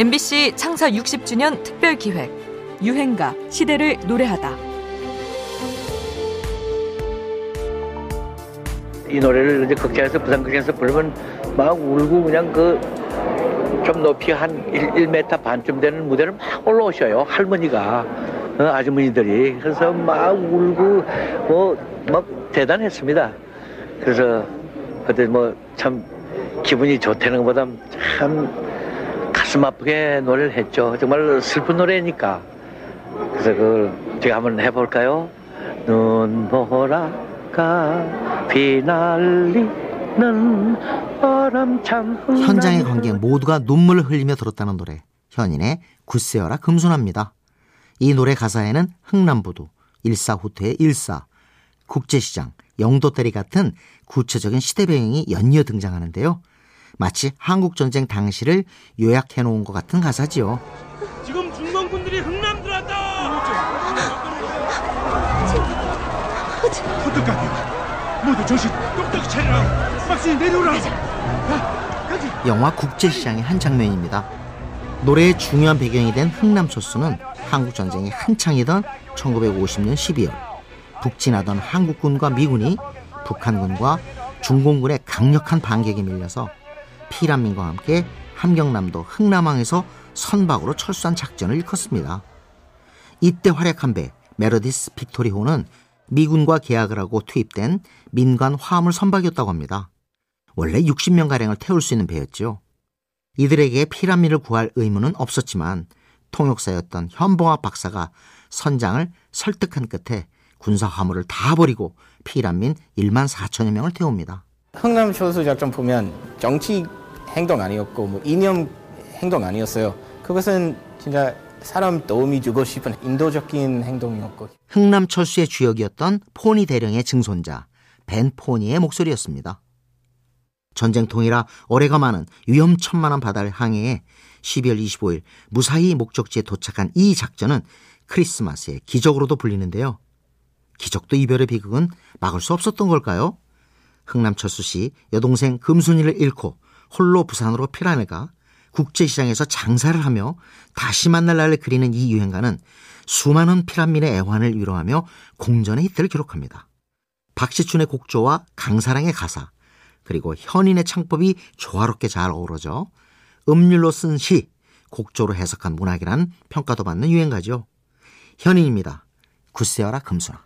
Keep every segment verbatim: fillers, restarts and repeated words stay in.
엠비씨 창사 육십 주년 특별기획 유행가 시대를 노래하다. 이 노래를 이제 극장에서 부산극장에서 부르면 막 울고 그냥 그 좀 높이 한 일 미터 반쯤 되는 무대를 막 올라오셔요, 할머니가, 어, 아주머니들이. 그래서 막 울고 뭐 막 대단했습니다. 그래서 그때 뭐 참 기분이 좋다는 것보다 참 가슴 아프게 노래를 했죠. 정말 슬픈 노래니까. 그래서 그걸 제가 한번 해볼까요? 눈보라가 비날리는 바람 참 흥남. 현장의 관객 모두가 눈물을 흘리며 들었다는 노래, 현인의 굳세어라 금순아입니다. 이 노래 가사에는 흥남부두, 일사후퇴의 일사, 국제시장, 영도다리 같은 구체적인 시대 배경이 연이어 등장하는데요. 마치 한국전쟁 당시를 요약해놓은 것 같은 가사지요. 지금 중공군들이 흥남 들어왔다. 어떡하냐. 모두 조심. 똑똑히 차려라. 박수님 내려오라. 영화 국제시장의 한 장면입니다. 노래의 중요한 배경이 된 흥남 초수는 한국전쟁이 한창이던 천구백오십 년 십이월 북진하던 한국군과 미군이 북한군과 중공군의 강력한 반격에 밀려서 피란민과 함께 함경남도 흥남항에서 선박으로 철수한 작전을 일컫습니다. 이때 활약한 배 메르디스 빅토리호는 미군과 계약을 하고 투입된 민간 화물 선박이었다고 합니다. 원래 육십 명가량을 태울 수 있는 배였죠. 이들에게 피란민을 구할 의무는 없었지만 통역사였던 현봉아 박사가 선장을 설득한 끝에 군사 화물을 다 버리고 피란민 만 사천여 명을 태웁니다. 흥남 초수 작전 보면 정치 행동 아니었고 뭐 이념 행동 아니었어요. 그것은 진짜 사람 도움이 주고 싶은 인도적인 행동이었고. 흥남 철수의 주역이었던 포니 대령의 증손자 벤 포니의 목소리였습니다. 전쟁통이라 어뢰가 많은 위험천만한 바다를 항해해 십이월 이십오일 무사히 목적지에 도착한 이 작전은 크리스마스의 기적으로도 불리는데요. 기적도 이별의 비극은 막을 수 없었던 걸까요? 흥남철수 씨 여동생 금순이를 잃고 홀로 부산으로 피란을 가 국제시장에서 장사를 하며 다시 만날 날을 그리는 이 유행가는 수많은 피란민의 애환을 위로하며 공전의 히트를 기록합니다. 박시춘의 곡조와 강사랑의 가사 그리고 현인의 창법이 조화롭게 잘 어우러져 음률로 쓴 시, 곡조로 해석한 문학이란 평가도 받는 유행가죠. 현인입니다. 굳세어라 금순아.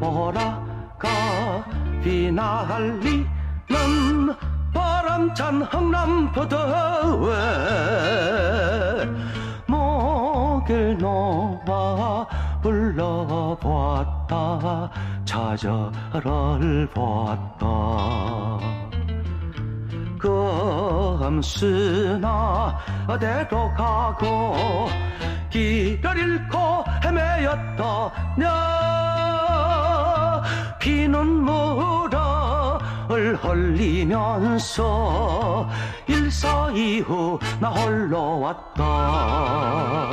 보라가 휘날리는 바람찬 흥남부두에 목을 놓아 불러보았다. 좌절을 보았다. 금순아 어디로 가고 길을 잃고 헤매였더냐. 피눈물을 흘리면서 일사 이후 나 홀로 왔다.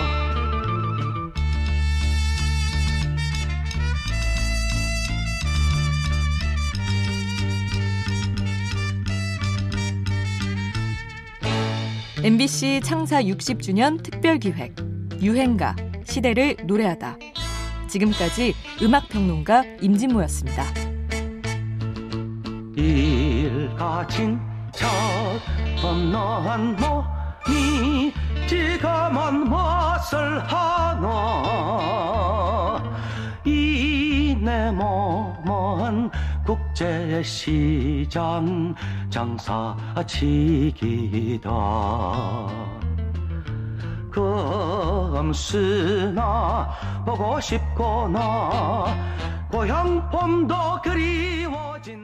엠비씨 창사 육십 주년 특별기획 유행가 시대를 노래하다. 지금까지 음악평론가 임진모였습니다. 일가진 척 건너한 몸이 지금은 무엇을 하노. 이 내 몸은 국제시장 장사치기다. 금순아 보고 싶구나. 고향 봄도 그리워진